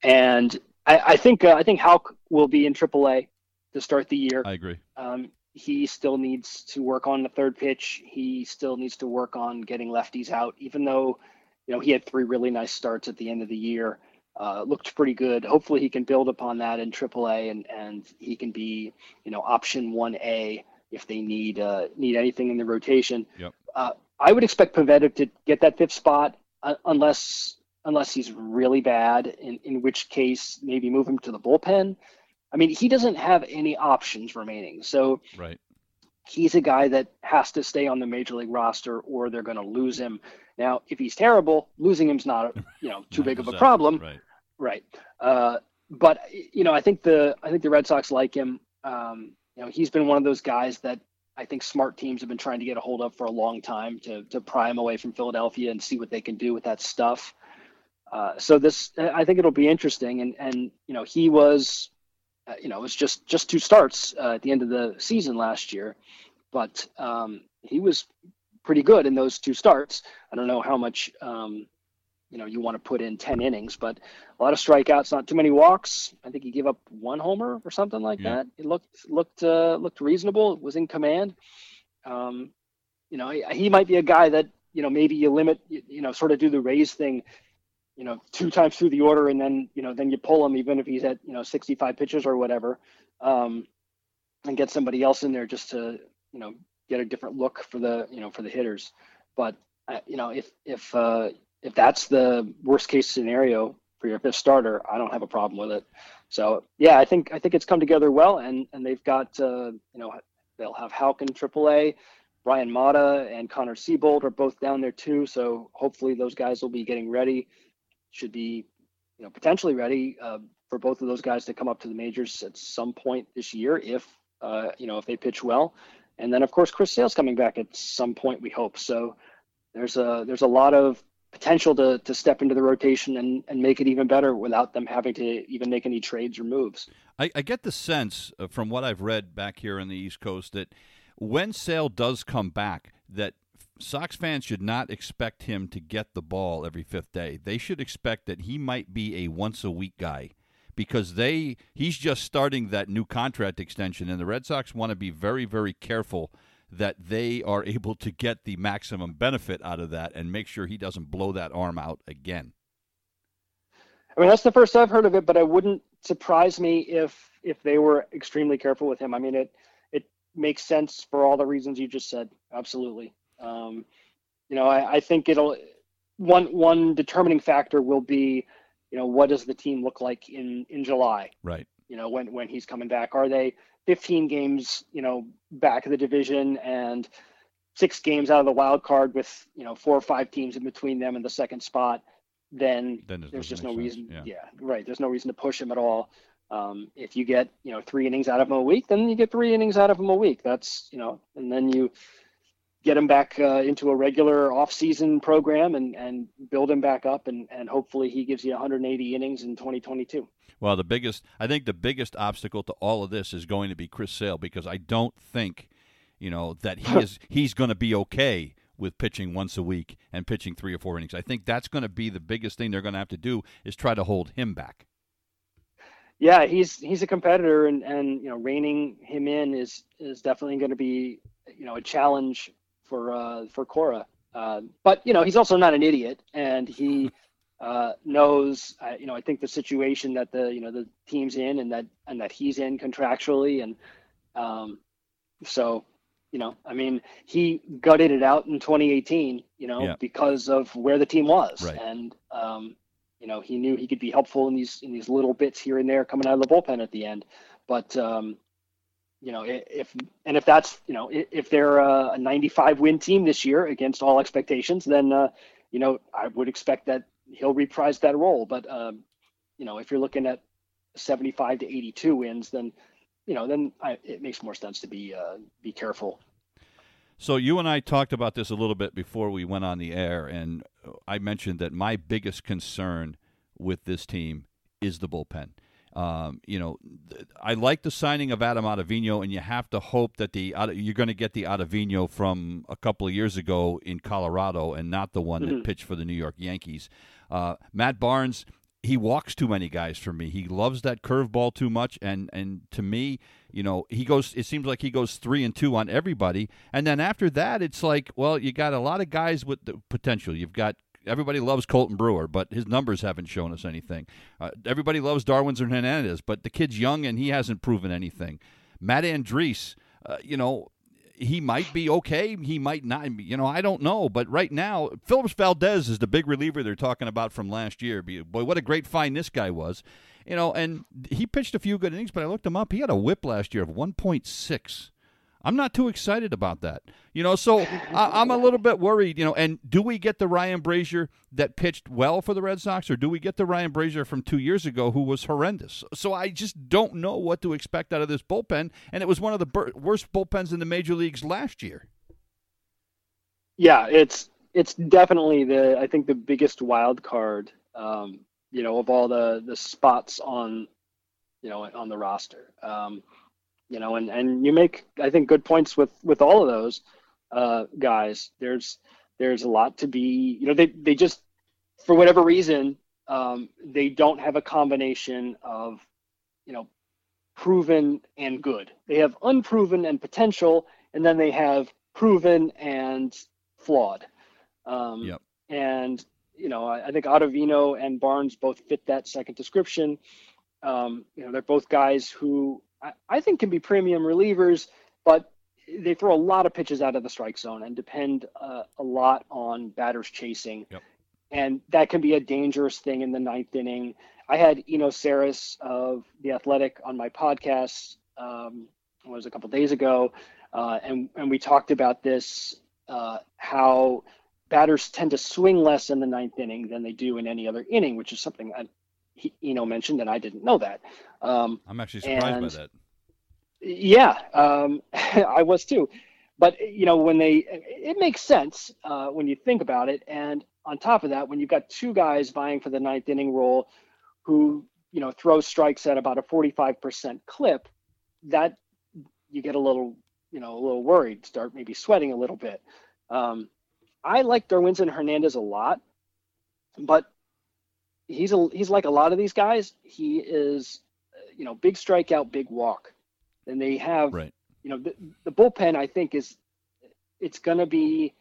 And I, I think uh, I think Houck will be in triple A to start the year. I agree. Um, he still needs to work on the third pitch. He still needs to work on getting lefties out, even though, you know, he had three really nice starts at the end of the year. Uh, looked pretty good. Hopefully he can build upon that in triple A, and, and he can be, you know, option one A if they need uh, need anything in the rotation. Yep. Uh, I would expect Pivetta to get that fifth spot uh, unless – unless he's really bad, in, in which case maybe move him to the bullpen. I mean, he doesn't have any options remaining. So right. He's a guy that has to stay on the major league roster or they're going to lose him. Now, if he's terrible, losing him's not, you know, too big of a problem. Right. Right. Uh, but, you know, I think the, I think the Red Sox like him. Um, you know, he's been one of those guys that I think smart teams have been trying to get a hold of for a long time to, to pry him away from Philadelphia and see what they can do with that stuff. Uh, so this, I think it'll be interesting. And, and, you know, he was, uh, you know, it was just, just two starts uh, at the end of the season last year, but um, he was pretty good in those two starts. I don't know how much, um, you know, you want to put in ten innings, but a lot of strikeouts, not too many walks. I think he gave up one homer or something like yeah. that. It looked, looked, uh, looked reasonable. It was in command. Um, you know, he, he might be a guy that, you know, maybe you limit, you, you know, sort of do the Rays thing, you know, two times through the order, and then, you know, then you pull him, even if he's at, you know, sixty-five pitches or whatever, um, and get somebody else in there just to, you know, get a different look for the, you know, for the hitters. But, uh, you know, if, if, uh, if that's the worst case scenario for your fifth starter, I don't have a problem with it. So, yeah, I think, I think it's come together well, and, and they've got, uh, you know, they'll have Houck in triple A. Brian Mata and Connor Siebold are both down there too. So hopefully those guys will be getting ready. Should be, you know, potentially ready uh, for both of those guys to come up to the majors at some point this year if, uh, you know, if they pitch well. And then, of course, Chris Sale's coming back at some point, we hope. So there's a there's a lot of potential to to step into the rotation and, and make it even better without them having to even make any trades or moves. I, I get the sense from what I've read back here in the East Coast that when Sale does come back, that Sox fans should not expect him to get the ball every fifth day. They should expect that he might be a once-a-week guy, because they he's just starting that new contract extension, and the Red Sox want to be very, very careful that they are able to get the maximum benefit out of that and make sure he doesn't blow that arm out again. I mean, that's the first I've heard of it, but it wouldn't surprise me if if they were extremely careful with him. I mean, it it makes sense for all the reasons you just said. Absolutely. Um, you know, I, I think it'll one one determining factor will be, you know, what does the team look like in, in July? Right. You know, when, when he's coming back, are they fifteen games, you know, back of the division and six games out of the wild card with, you know, four or five teams in between them in the second spot? Then, then there's, there's just no reason. Yeah. yeah, right. There's no reason to push him at all. Um, if you get, you know, three innings out of him a week, then you get three innings out of him a week. That's, you know, and then you get him back uh, into a regular off-season program and, and build him back up, and, and hopefully he gives you one hundred eighty innings in twenty twenty-two. Well, the biggest, I think the biggest obstacle to all of this is going to be Chris Sale, because I don't think, you know, that he is he's going to be okay with pitching once a week and pitching three or four innings. I think that's going to be the biggest thing they're going to have to do, is try to hold him back. Yeah, he's he's a competitor, and, and you know, reining him in is is definitely going to be, you know, a challenge for uh, for Cora. Uh, but, you know, he's also not an idiot, and he uh, knows, uh, you know, I think the situation that the, you know, the team's in and that, and that he's in contractually. And um, so, you know, I mean, he gutted it out in twenty eighteen, you know, yeah. because of where the team was. Right. And, um, you know, he knew he could be helpful in these, in these little bits here and there coming out of the bullpen at the end. But, um, you know, if, and if that's, you know, if they're a ninety-five win team this year against all expectations, then, uh, you know, I would expect that he'll reprise that role. But, um, you know, if you're looking at seventy-five to eighty-two wins, then, you know, then I, it makes more sense to be, uh, be careful. So you and I talked about this a little bit before we went on the air, and I mentioned that my biggest concern with this team is the bullpen. Um, you know, I like the signing of Adam Ottavino, and you have to hope that the you're going to get the Ottavino from a couple of years ago in Colorado, and not the one mm-hmm. that pitched for the New York Yankees. Uh, Matt Barnes, he walks too many guys for me. He loves that curveball too much, and and to me, you know, he goes. It seems like he goes three and two on everybody, and then after that, it's like, well, you got a lot of guys with the potential. You've got. Everybody loves Colton Brewer, but his numbers haven't shown us anything. Uh, everybody loves Darwin Hernandez, but the kid's young and he hasn't proven anything. Matt Andrese, uh, you know, he might be okay. He might not. You know, I don't know. But right now, Phillips Valdez is the big reliever they're talking about from last year. Boy, what a great find this guy was. You know, and he pitched a few good innings, but I looked him up. He had a whip last year of one point six. I'm not too excited about that, you know, so I, I'm a little bit worried, you know, and do we get the Ryan Brazier that pitched well for the Red Sox, or do we get the Ryan Brazier from two years ago who was horrendous? So I just don't know what to expect out of this bullpen, and it was one of the bur- worst bullpens in the major leagues last year. Yeah, it's it's definitely, the I think, the biggest wild card, um, you know, of all the, the spots on, you know, on the roster. Um You know, and, and you make, I think, good points with, with all of those uh, guys. There's there's a lot to be, you know, they, they just, for whatever reason, um, they don't have a combination of, you know, proven and good. They have unproven and potential, and then they have proven and flawed. Um, yep. And, you know, I, I think Ottavino and Barnes both fit that second description. Um, you know, they're both guys who, I think, can be premium relievers, but they throw a lot of pitches out of the strike zone and depend uh, a lot on batters chasing. Yep. And that can be a dangerous thing in the ninth inning. I had Eno Saris of The Athletic on my podcast, um, it was a couple of days ago. Uh, and, and we talked about this, uh, how batters tend to swing less in the ninth inning than they do in any other inning, which is something I, He, you know, mentioned, and I didn't know that. Um, I'm actually surprised and, by that. Yeah, um, I was too. But, you know, when they, it makes sense uh, when you think about it. And on top of that, when you've got two guys vying for the ninth inning role who, you know, throw strikes at about a forty-five percent clip, that you get a little, you know, a little worried, start maybe sweating a little bit. Um, I like Derwinson Hernandez a lot, but he's a, he's like a lot of these guys. He is, you know, big strikeout, big walk. And they have, right. you know, the, the bullpen, I think, is it's going to be,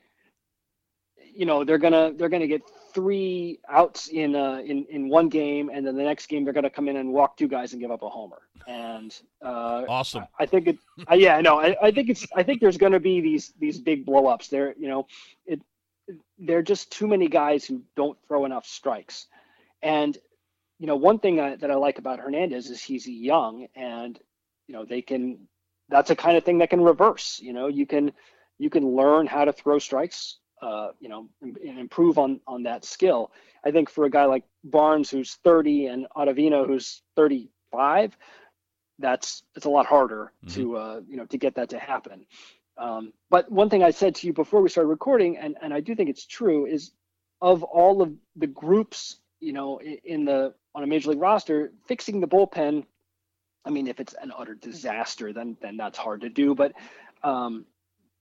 you know, they're going to they're going to get three outs in uh, in in one game, and then the next game they're going to come in and walk two guys and give up a homer. And uh, awesome. I, I think it. Uh, yeah, no, I, I think it's. I think there's going to be these these big blowups. There, you know, it. There are just too many guys who don't throw enough strikes. And you know, one thing I, that I like about Hernandez is he's young, and you know they can. That's a kind of thing that can reverse. You know, you can you can learn how to throw strikes. Uh, you know, and improve on, on that skill. I think for a guy like Barnes, who's thirty, and Ottavino, who's thirty-five, that's it's a lot harder mm-hmm. to uh, you know to get that to happen. Um, but one thing I said to you before we started recording, and, and I do think it's true, is of all of the groups, you know, in, in the on a major league roster, fixing the bullpen. I mean, if it's an utter disaster, then then that's hard to do. But um,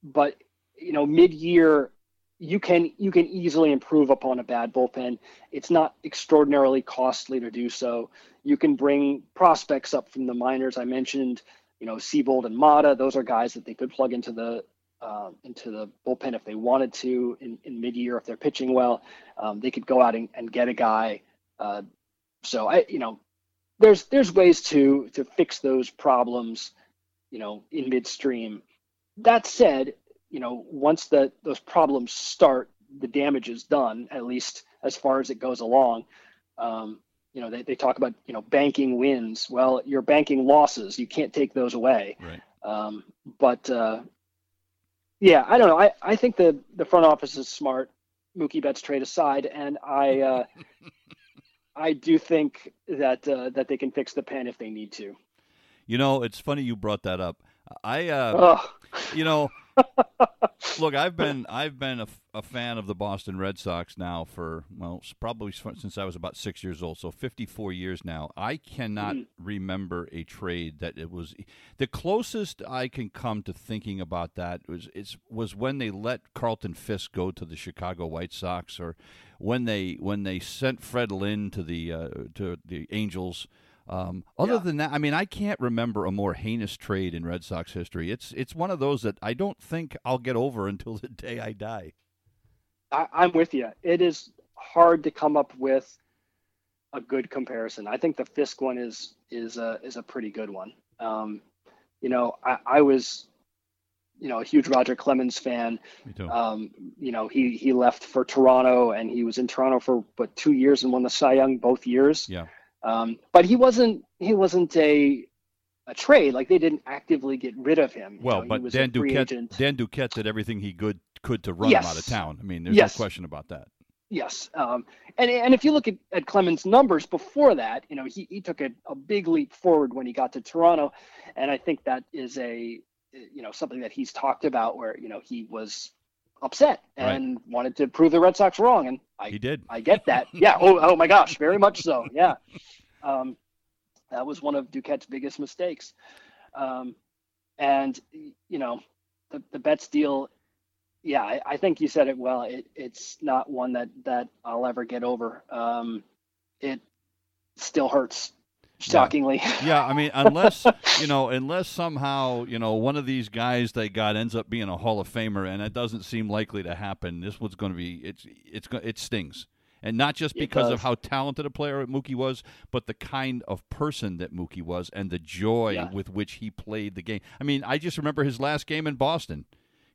but you know, mid-year. You can you can easily improve upon a bad bullpen. It's not extraordinarily costly to do so. You can bring prospects up from the minors. I mentioned, you know, Seabold and Mata. Those are guys that they could plug into the uh, into the bullpen if they wanted to in, in mid-year if they're pitching well. Um, they could go out and, and get a guy. Uh, so I you know, there's there's ways to to fix those problems, you know, in midstream. That said, you know, once the, those problems start, the damage is done, at least as far as it goes along. Um, you know, they, they talk about, you know, banking wins. Well, you're banking losses. You can't take those away. Right. Um, but, uh, yeah, I don't know. I, I think the, the front office is smart, Mookie Betts trade aside. And I uh, I do think that uh, that they can fix the pen if they need to. You know, it's funny you brought that up. I, uh, you know... Look, I've been I've been a, a fan of the Boston Red Sox now for, well, probably since I was about six years old, so fifty-four years now. I cannot mm-hmm. remember a trade that it was – the closest I can come to thinking about that was it's, was when they let Carlton Fisk go to the Chicago White Sox, or when they when they sent Fred Lynn to the uh, to the Angels. Um, other yeah. than that, I mean, I can't remember a more heinous trade in Red Sox history. It's it's one of those that I don't think I'll get over until the day I die. I, I'm with you. It is hard to come up with a good comparison. I think the Fisk one is is a is a pretty good one. Um, you know, I, I was, you know, a huge Roger Clemens fan. Me too. Um, you know, he he left for Toronto, and he was in Toronto for but two years and won the Cy Young both years. Yeah. Um, but he wasn't he wasn't a a trade. Like, they didn't actively get rid of him. Well, you know, but he was Dan Duquette Dan Duquette did everything he could could to run yes. him out of town. I mean, there's yes. no question about that. Yes. Um, and and if you look at, at Clemens' numbers before that, you know, he, he took a, a big leap forward when he got to Toronto. And I think that is a you know, something that he's talked about where, you know, he was upset and right. wanted to prove the Red Sox wrong, and I he did. I get that. Yeah. Oh, oh my gosh, very much so. Yeah. Um, that was one of Duquette's biggest mistakes. Um, and you know, the the Betts deal. Yeah, I, I think you said it well. It it's not one that, that I'll ever get over. Um, it still hurts. Shockingly. Yeah. yeah, I mean, unless, you know, unless somehow, you know, one of these guys they got ends up being a Hall of Famer, and it doesn't seem likely to happen, this one's going to be, it's it's it stings. And not just because of how talented a player Mookie was, but the kind of person that Mookie was and the joy yeah. with which he played the game. I mean, I just remember his last game in Boston,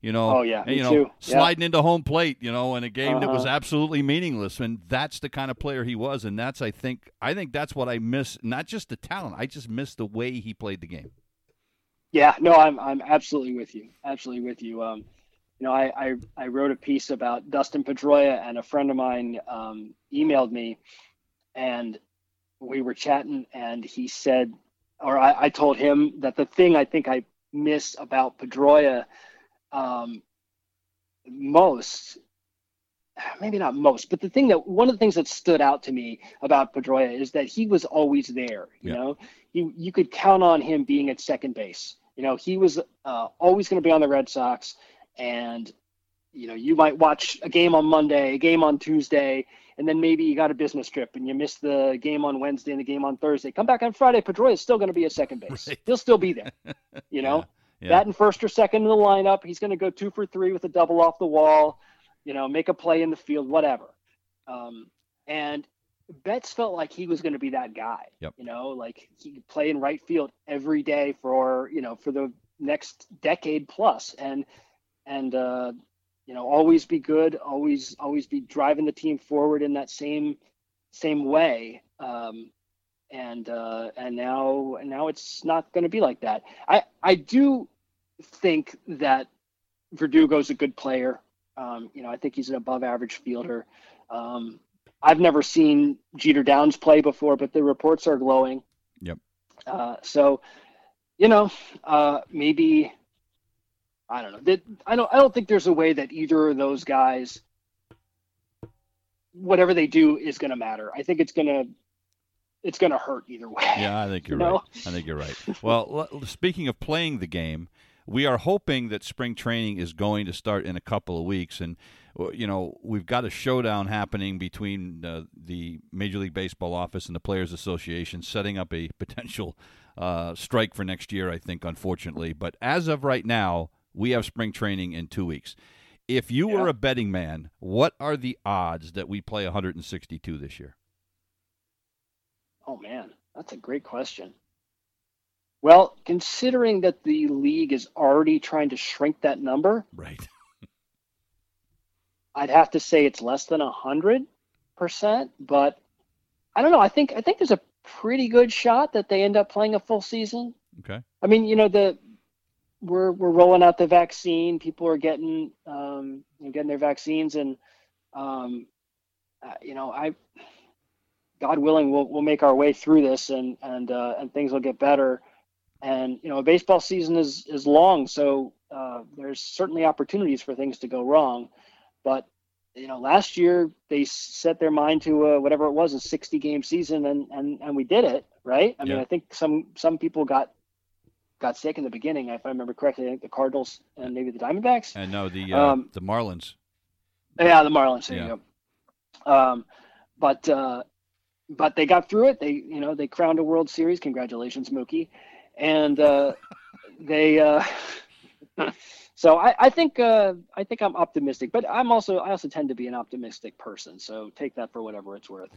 you know, oh, yeah, and, you know too. sliding yeah. into home plate, you know, in a game uh-huh. that was absolutely meaningless. And that's the kind of player he was. And that's, I think, I think that's what I miss. Not just the talent. I just miss the way he played the game. Yeah, no, I'm, I'm absolutely with you. Absolutely with you. Um, you know, I, I, I wrote a piece about Dustin Pedroia, and a friend of mine um, emailed me, and we were chatting, and he said, or I, I told him that the thing I think I miss about Pedroia um, most, maybe not most, but the thing that, one of the things that stood out to me about Pedroia is that he was always there. You yeah. know, you, you could count on him being at second base. You know, he was uh, always going to be on the Red Sox, and, you know, you might watch a game on Monday, a game on Tuesday, and then maybe you got a business trip and you miss the game on Wednesday and the game on Thursday. Come back on Friday, Pedroia is still going to be at second base. Right. He'll still be there, you know, yeah. Yeah. batting first or second in the lineup. He's going to go two for three with a double off the wall, you know, make a play in the field, whatever. Um, and Betts felt like he was going to be that guy, yep. you know, like he could play in right field every day for, you know, for the next decade plus. And, and, uh, you know, always be good, always, always be driving the team forward in that same, same way. Um, and, uh, and now, and now it's not going to be like that. I, I do think that Verdugo's a good player. Um, you know, I think he's an above average fielder. Um, I've never seen Jeter Downs play before, but the reports are glowing. Yep. Uh, so, you know, uh, maybe, I don't know. I don't. I don't think there's a way that either of those guys, whatever they do, is going to matter. I think it's going to, it's going to hurt either way. Yeah, I think you're you know? right. I think you're right. Well, speaking of playing the game, we are hoping that spring training is going to start in a couple of weeks, and you know we've got a showdown happening between uh, the Major League Baseball office and the Players Association, setting up a potential uh, strike for next year. I think, unfortunately, but as of right now, we have spring training in two weeks. If you yeah. were a betting man, what are the odds that we play one hundred sixty-two this year? Oh, man, that's a great question. Well, considering that the league is already trying to shrink that number, right? I'd have to say it's less than one hundred percent, but I don't know. I think I think there's a pretty good shot that they end up playing a full season. Okay. I mean, you know, the – We're we're rolling out the vaccine. People are getting um getting their vaccines, and um uh, you know I, God willing, we'll we'll make our way through this, and and uh, and things will get better. And you know, a baseball season is is long, so uh, there's certainly opportunities for things to go wrong. But you know, last year they set their mind to uh, whatever it was, a sixty game season, and and and we did it, right? I yeah. mean, I think some some people got. got sick in the beginning, if I remember correctly. I think the Cardinals and maybe the Diamondbacks. And no, the uh, um, the Marlins. Yeah, the Marlins. There yeah. you go. Um, but uh, but they got through it. They you know they crowned a World Series. Congratulations, Mookie. And uh, they uh, so I I think uh, I think I'm optimistic, but I'm also I also tend to be an optimistic person. So take that for whatever it's worth.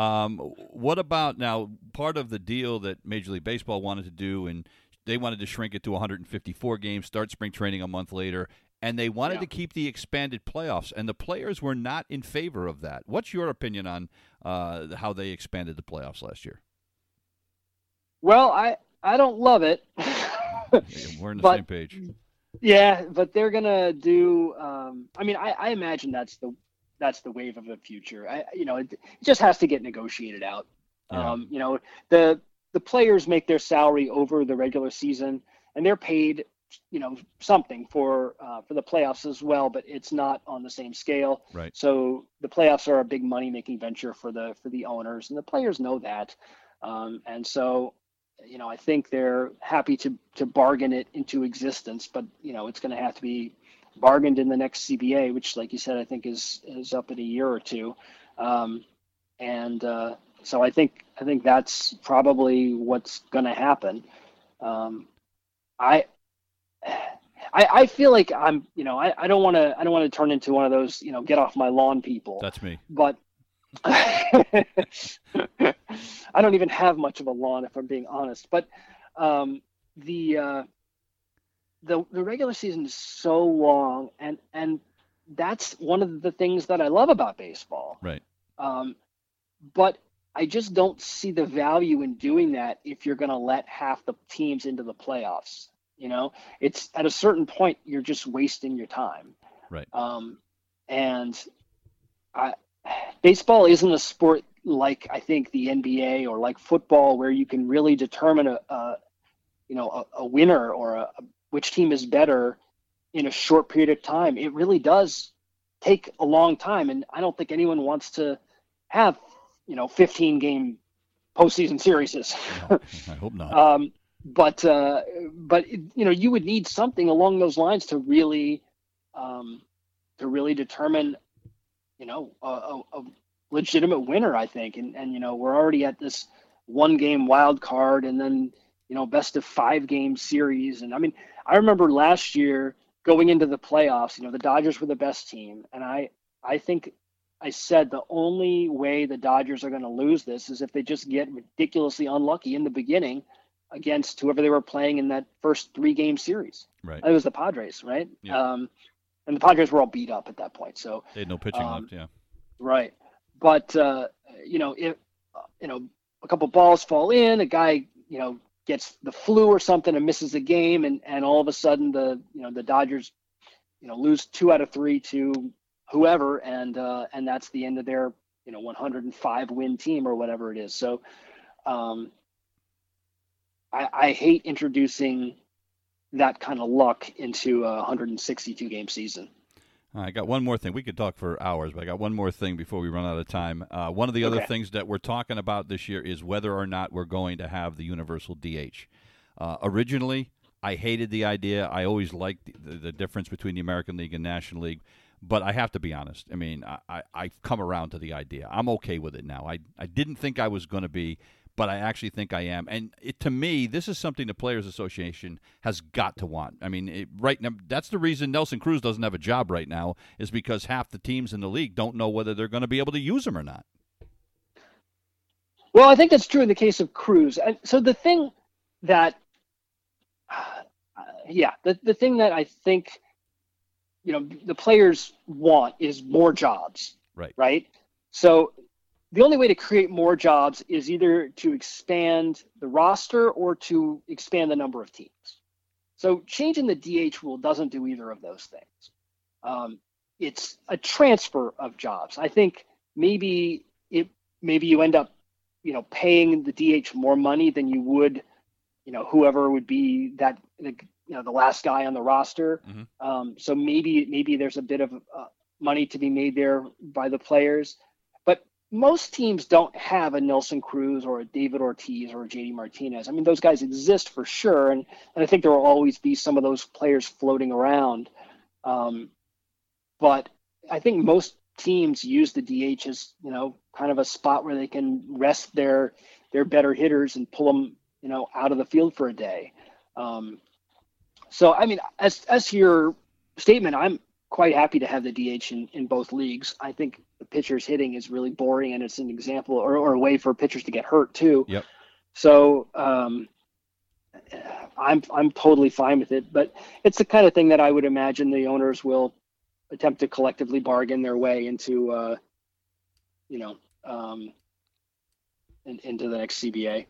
Um, what about now? Part of the deal that Major League Baseball wanted to do and they wanted to shrink it to one hundred fifty-four games, start spring training a month later, and they wanted yeah. to keep the expanded playoffs, and the players were not in favor of that. What's your opinion on uh, how they expanded the playoffs last year? Well, I, I don't love it. We're on the but, same page. Yeah, but they're going to do um, – I mean, I, I imagine that's the that's the wave of the future. I You know, it, it just has to get negotiated out. Yeah. Um, you know, the – The players make their salary over the regular season, and they're paid, you know, something for uh, for the playoffs as well. But it's not on the same scale. Right. So the playoffs are a big money-making venture for the for the owners, and the players know that. Um, and so, you know, I think they're happy to to bargain it into existence. But you know, it's going to have to be bargained in the next C B A, which, like you said, I think is is up in a year or two. Um, and uh, So I think I think that's probably what's going to happen. Um, I, I I feel like I'm you know I, I don't want to I don't want to turn into one of those you know get off my lawn people. That's me. But I don't even have much of a lawn if I'm being honest. But um, the uh, the the regular season is so long, and and that's one of the things that I love about baseball. Right. Um, but I just don't see the value in doing that if you're going to let half the teams into the playoffs. You know, it's at a certain point you're just wasting your time. Right. Um, and I, baseball isn't a sport like I think the N B A or like football, where you can really determine a, a you know, a, a winner or a, a, which team is better in a short period of time. It really does take a long time, and I don't think anyone wants to have, you know, fifteen game postseason series. No, I hope not. um, but, uh, but, you know, you would need something along those lines to really, um, to really determine, you know, a, a, a legitimate winner, I think. And, and, you know, we're already at this one game wild card and then, you know, best of five game series. And I mean, I remember last year going into the playoffs, you know, the Dodgers were the best team. And I, I think I said the only way the Dodgers are going to lose this is if they just get ridiculously unlucky in the beginning against whoever they were playing in that first three game series. Right. It was the Padres, right? Yeah. Um, and the Padres were all beat up at that point. So they had no pitching um, left. Yeah. Right. But, uh, you know, if, you know, a couple balls fall in, a guy, you know, gets the flu or something and misses a game. And, and all of a sudden the, you know, the Dodgers, you know, lose two out of three to whoever. And, uh, and that's the end of their, you know, one hundred five win team or whatever it is. So, um, I, I hate introducing that kind of luck into a one hundred sixty-two game season. I got one more thing. We could talk for hours, but I got one more thing before we run out of time. Uh, one of the other okay. things that we're talking about this year is whether or not we're going to have the universal D H. Uh, originally, I hated the idea. I always liked the, the, the difference between the American League and National League, but I have to be honest. I mean, I, I, I've come around to the idea. I'm okay with it now. I, I didn't think I was going to be, but I actually think I am. And it, to me, this is something the Players Association has got to want. I mean, it, right now, that's the reason Nelson Cruz doesn't have a job right now, is because half the teams in the league don't know whether they're going to be able to use him or not. Well, I think that's true in the case of Cruz. So the thing that, uh, yeah, the, the thing that I think, you know, the players want is more jobs. Right. Right. So the only way to create more jobs is either to expand the roster or to expand the number of teams. So changing the D H rule doesn't do either of those things. Um, it's a transfer of jobs. I think maybe it maybe you end up, you know, paying the D H more money than you would, you know, whoever would be that, you know, the last guy on the roster. Mm-hmm. Um, so maybe maybe there's a bit of uh, money to be made there by the players. Most teams don't have a Nelson Cruz or a David Ortiz or a J D Martinez. I mean, those guys exist for sure. And, and I think there will always be some of those players floating around. Um, but I think most teams use the D H as, you know, kind of a spot where they can rest their, their better hitters and pull them, you know, out of the field for a day. Um, so, I mean, as, as to your statement, I'm quite happy to have the D H in, in both leagues. I think the pitchers hitting is really boring, and it's an example or, or a way for pitchers to get hurt too. Yep. So um, I'm, I'm totally fine with it, but it's the kind of thing that I would imagine the owners will attempt to collectively bargain their way into, uh, you know, um, in, into the next C B A.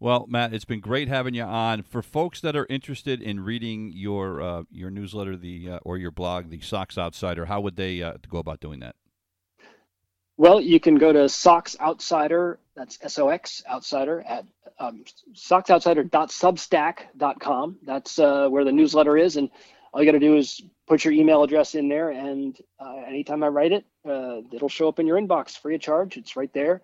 Well, Matt, it's been great having you on. For folks that are interested in reading your uh, your newsletter, the uh, or your blog, the Sox Outsider, how would they uh, go about doing that? Well, you can go to Sox Outsider. That's S O X Outsider at um, sox outsider dot substack dot com. That's uh, where the newsletter is, and all you got to do is put your email address in there, and uh, anytime I write it, uh, it'll show up in your inbox free of charge. It's right there.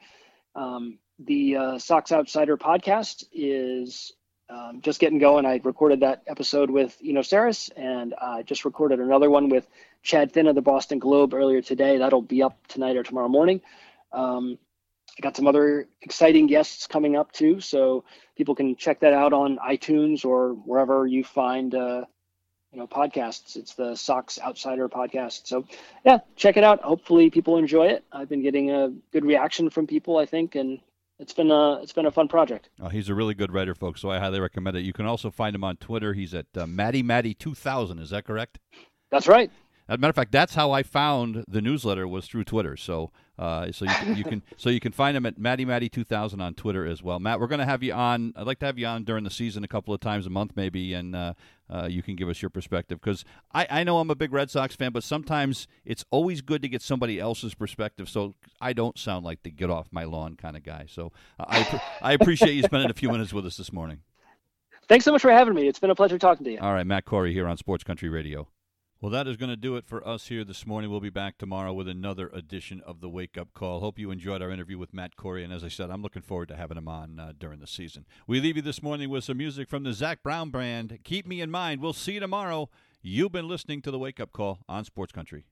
Um, The uh, Sox Outsider podcast is um, just getting going. I recorded that episode with Eno Saris, and I uh, just recorded another one with Chad Finn of the Boston Globe earlier today. That'll be up tonight or tomorrow morning. Um, I got some other exciting guests coming up too, so people can check that out on iTunes or wherever you find uh, you know podcasts. It's the Sox Outsider podcast. So yeah, check it out. Hopefully people enjoy it. I've been getting a good reaction from people, I think, and It's been a it's been a fun project. Oh, he's a really good writer, folks. So I highly recommend it. You can also find him on Twitter. He's at uh, Matty Matty two thousand. Is that correct? That's right. As a matter of fact, that's how I found the newsletter, was through Twitter. So uh, so you can, you can so you can find him at Matty Matty two thousand on Twitter as well. Matt, we're going to have you on. I'd like to have you on during the season a couple of times a month maybe, and uh, uh, you can give us your perspective, because I, I know I'm a big Red Sox fan, but sometimes it's always good to get somebody else's perspective so I don't sound like the get off my lawn kind of guy. So uh, I I appreciate you spending a few minutes with us this morning. Thanks so much for having me. It's been a pleasure talking to you. All right, Matt Corey here on Sports Country Radio. Well, that is going to do it for us here this morning. We'll be back tomorrow with another edition of the Wake Up Call. Hope you enjoyed our interview with Matt Corey, and as I said, I'm looking forward to having him on uh, during the season. We leave you this morning with some music from the Zach Brown Band. Keep Me in Mind. We'll see you tomorrow. You've been listening to the Wake Up Call on Sports Country.